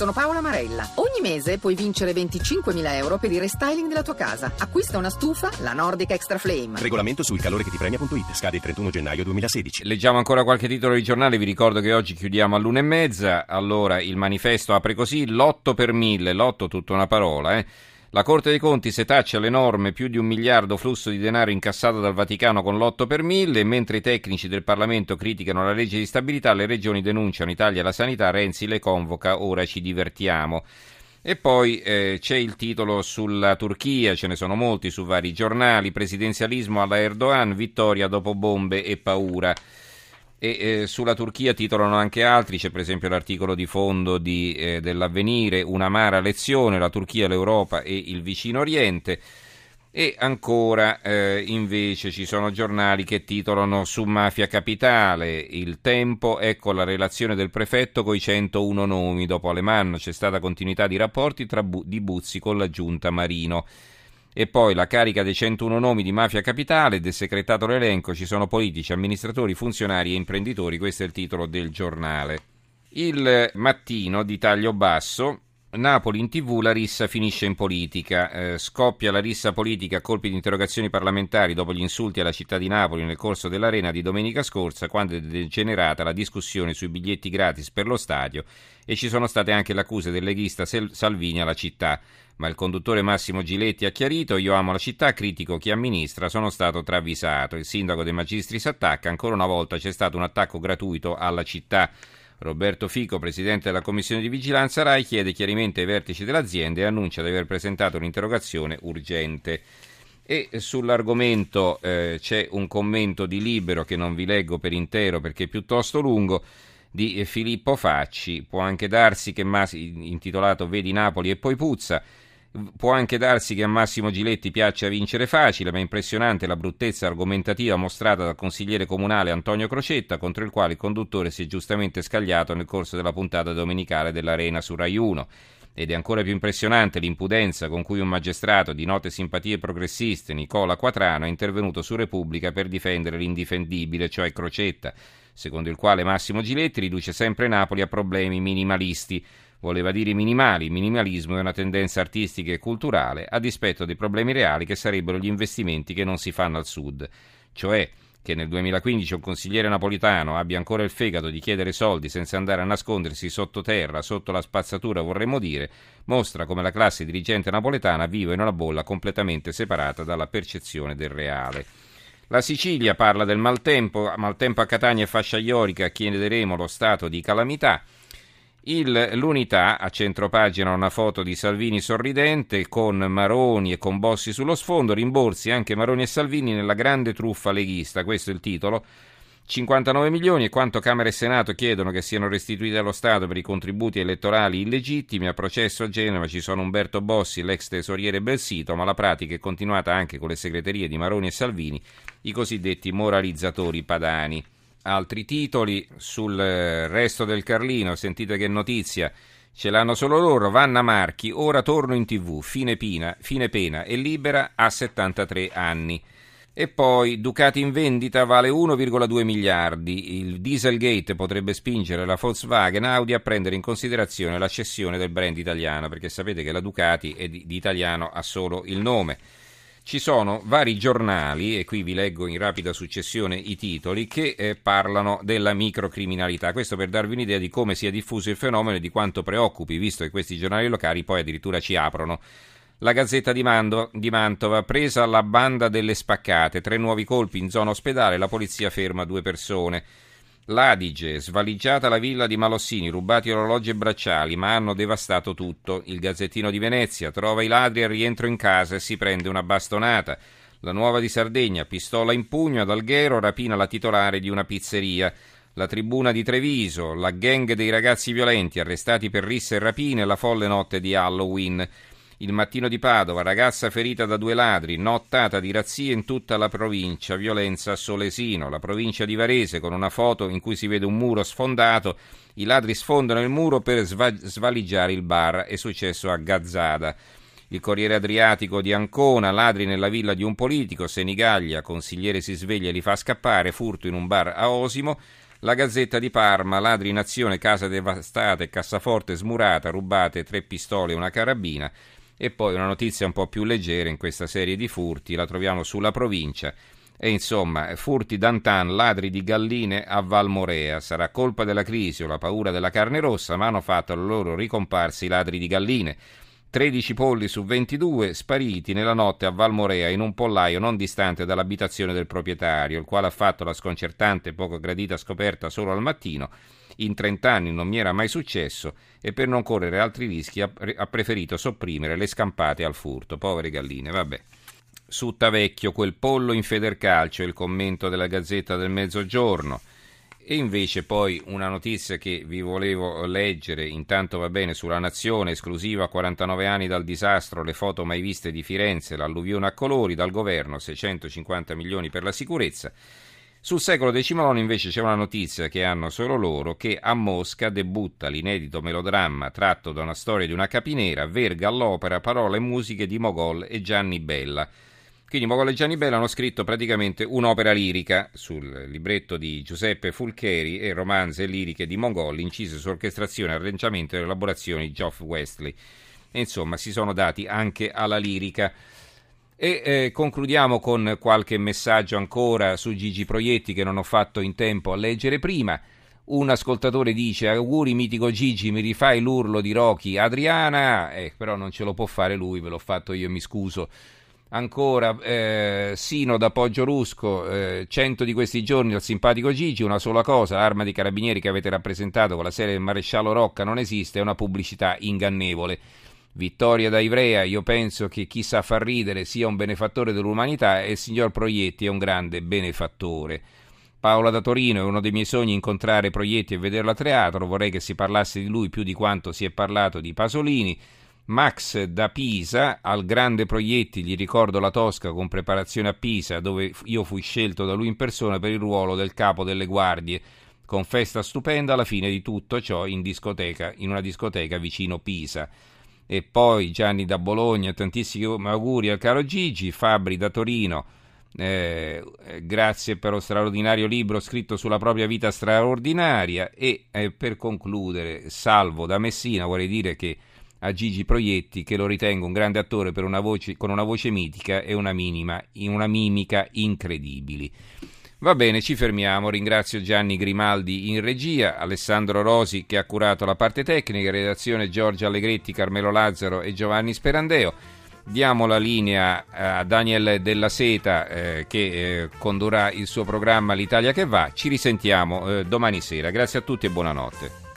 Sono Paola Marella. Ogni mese puoi vincere 25.000 euro per il restyling della tua casa. Acquista una stufa, la Nordica Extra Flame. Regolamento sul calore che ti premia.it. Scade il 31 gennaio 2016. Leggiamo ancora qualche titolo di giornale. Vi ricordo che oggi chiudiamo all'1:30. Allora, il manifesto apre così: l'8 per 1000. L'8, tutta una parola, eh. La Corte dei Conti setaccia le norme, più di 1 miliardo flusso di denaro incassato dal Vaticano con l'8 per 1000, mentre i tecnici del Parlamento criticano la legge di stabilità, le regioni denunciano, Italia la sanità, Renzi le convoca, ora ci divertiamo. E poi c'è il titolo sulla Turchia, ce ne sono molti su vari giornali, presidenzialismo alla Erdogan, vittoria dopo bombe e paura. E sulla Turchia titolano anche altri, c'è per esempio l'articolo di fondo dell'Avvenire, un'amara lezione, la Turchia, l'Europa e il vicino Oriente. E ancora invece ci sono giornali che titolano su Mafia Capitale, il tempo, ecco la relazione del prefetto coi 101 nomi, dopo Alemanno c'è stata continuità di rapporti tra di Buzzi con la giunta Marino. E poi la carica dei 101 nomi di Mafia Capitale, desecretato l'elenco, ci sono politici, amministratori, funzionari e imprenditori, questo è il titolo del giornale. Il Mattino di taglio basso, Napoli in TV, la rissa finisce in politica, scoppia la rissa politica a colpi di interrogazioni parlamentari dopo gli insulti alla città di Napoli nel corso dell'Arena di domenica scorsa, quando è degenerata la discussione sui biglietti gratis per lo stadio e ci sono state anche le accuse del leghista Salvini alla città. Ma il conduttore Massimo Giletti ha chiarito: io amo la città, critico chi amministra, sono stato travisato. Il sindaco De Magistris attacca, ancora una volta c'è stato un attacco gratuito alla città. Roberto Fico, presidente della Commissione di Vigilanza Rai, chiede chiarimenti ai vertici dell'azienda e annuncia di aver presentato un'interrogazione urgente. E sull'argomento c'è un commento di Libero che non vi leggo per intero perché è piuttosto lungo, di Filippo Facci. Può anche darsi che intitolato Vedi Napoli e poi puzza. Può anche darsi che a Massimo Giletti piaccia vincere facile, ma è impressionante la bruttezza argomentativa mostrata dal consigliere comunale Antonio Crocetta, contro il quale il conduttore si è giustamente scagliato nel corso della puntata domenicale dell'Arena su Rai 1. Ed è ancora più impressionante l'impudenza con cui un magistrato di note simpatie progressiste, Nicola Quatrano, è intervenuto su Repubblica per difendere l'indifendibile, cioè Crocetta, secondo il quale Massimo Giletti riduce sempre Napoli a problemi minimalisti. Voleva dire minimali, minimalismo è una tendenza artistica e culturale a dispetto dei problemi reali che sarebbero gli investimenti che non si fanno al sud. Cioè che nel 2015 un consigliere napolitano abbia ancora il fegato di chiedere soldi senza andare a nascondersi sottoterra, sotto la spazzatura vorremmo dire, mostra come la classe dirigente napoletana viva in una bolla completamente separata dalla percezione del reale. La Sicilia parla del maltempo a Catania e Fascia Iorica, chiederemo lo stato di calamità. L'Unità, a centropagina una foto di Salvini sorridente con Maroni e con Bossi sullo sfondo, rimborsi anche Maroni e Salvini nella grande truffa leghista, questo è il titolo. 59 milioni è quanto Camera e Senato chiedono che siano restituiti allo Stato per i contributi elettorali illegittimi. A processo a Genova ci sono Umberto Bossi, l'ex tesoriere Belsito, ma la pratica è continuata anche con le segreterie di Maroni e Salvini, i cosiddetti moralizzatori padani. Altri titoli sul resto del Carlino, sentite che notizia, ce l'hanno solo loro, Vanna Marchi, ora torno in TV, fine pena e libera a 73 anni. E poi Ducati in vendita vale 1,2 miliardi, il Dieselgate potrebbe spingere la Volkswagen Audi a prendere in considerazione la cessione del brand italiano, perché sapete che la Ducati è di italiano ha solo il nome. Ci sono vari giornali, e qui vi leggo in rapida successione i titoli, che parlano della microcriminalità. Questo per darvi un'idea di come sia diffuso il fenomeno e di quanto preoccupi, visto che questi giornali locali poi addirittura ci aprono. La Gazzetta di Mantova, presa la banda delle spaccate, 3 nuovi colpi in zona ospedale, la polizia ferma 2 persone. L'Adige, svaligiata la villa di Malossini, rubati orologi e bracciali, ma hanno devastato tutto. Il Gazzettino di Venezia, trova i ladri al rientro in casa e si prende una bastonata. La Nuova di Sardegna, pistola in pugno ad Alghero, rapina la titolare di una pizzeria. La Tribuna di Treviso, la gang dei ragazzi violenti, arrestati per risse e rapine, la folle notte di Halloween. Il Mattino di Padova, ragazza ferita da 2 ladri, nottata di razzie in tutta la provincia, violenza a Solesino. La provincia di Varese, con una foto in cui si vede un muro sfondato, i ladri sfondano il muro per svaligiare il bar, è successo a Gazzada. Il Corriere Adriatico di Ancona, ladri nella villa di un politico, Senigallia, consigliere si sveglia e li fa scappare, furto in un bar a Osimo. La Gazzetta di Parma, ladri in azione, casa devastata e cassaforte smurata, rubate 3 pistole e una carabina. E poi una notizia un po' più leggera in questa serie di furti, la troviamo sulla Provincia. E insomma, furti d'antan, ladri di galline a Valmorea. Sarà colpa della crisi o la paura della carne rossa, ma hanno fatto la loro ricomparsa i ladri di galline. 13 polli su 22 spariti nella notte a Valmorea in un pollaio non distante dall'abitazione del proprietario, il quale ha fatto la sconcertante e poco gradita scoperta solo al mattino. In 30 anni non mi era mai successo e per non correre altri rischi ha preferito sopprimere le scampate al furto. Povere galline, vabbè. Su Tavecchio, quel pollo in Federcalcio, il commento della Gazzetta del Mezzogiorno. E invece poi una notizia che vi volevo leggere, intanto va bene, sulla Nazione, esclusiva, 49 anni dal disastro, le foto mai viste di Firenze, l'alluvione a colori, dal governo 650 milioni per la sicurezza. Sul Secolo XIX invece c'è una notizia che hanno solo loro, che a Mosca debutta l'inedito melodramma tratto da una storia di una capinera, verga all'opera, parole e musiche di Mogol e Gianni Bella. Quindi Mogol e Gianni Bella hanno scritto praticamente un'opera lirica sul libretto di Giuseppe Fulcheri e romanze liriche di Mogol, incise su orchestrazione, arrangiamento e elaborazioni Geoff Wesley. E insomma, si sono dati anche alla lirica. E concludiamo con qualche messaggio ancora su Gigi Proietti che non ho fatto in tempo a leggere prima. Un ascoltatore dice: auguri mitico Gigi, mi rifai l'urlo di Rocky Adriana? Però non ce lo può fare lui, ve l'ho fatto io, mi scuso. Ancora Sino da Poggio Rusco, 100 di questi giorni al simpatico Gigi, una sola cosa, l'arma di carabinieri che avete rappresentato con la serie del maresciallo Rocca non esiste, è una pubblicità ingannevole. Vittoria da Ivrea, io penso che chi sa far ridere sia un benefattore dell'umanità e il signor Proietti è un grande benefattore. Paola da Torino, è uno dei miei sogni incontrare Proietti e vederlo a teatro, vorrei che si parlasse di lui più di quanto si è parlato di Pasolini. Max da Pisa, al grande Proietti gli ricordo la Tosca con preparazione a Pisa, dove io fui scelto da lui in persona per il ruolo del capo delle guardie, con festa stupenda alla fine di tutto ciò in una discoteca vicino Pisa. E poi Gianni da Bologna, tantissimi auguri al caro Gigi. Fabri da Torino, grazie per lo straordinario libro scritto sulla propria vita straordinaria. E per concludere, Salvo da Messina, vorrei dire che a Gigi Proietti che lo ritengo un grande attore per una voce, con una voce mitica e una mimica incredibili. Va bene, ci fermiamo, ringrazio Gianni Grimaldi in regia, Alessandro Rosi che ha curato la parte tecnica, redazione Giorgia Allegretti, Carmelo Lazzaro e Giovanni Sperandeo. Diamo la linea a Daniel Della Seta che condurrà il suo programma L'Italia che va. Ci risentiamo domani sera, grazie a tutti e buonanotte.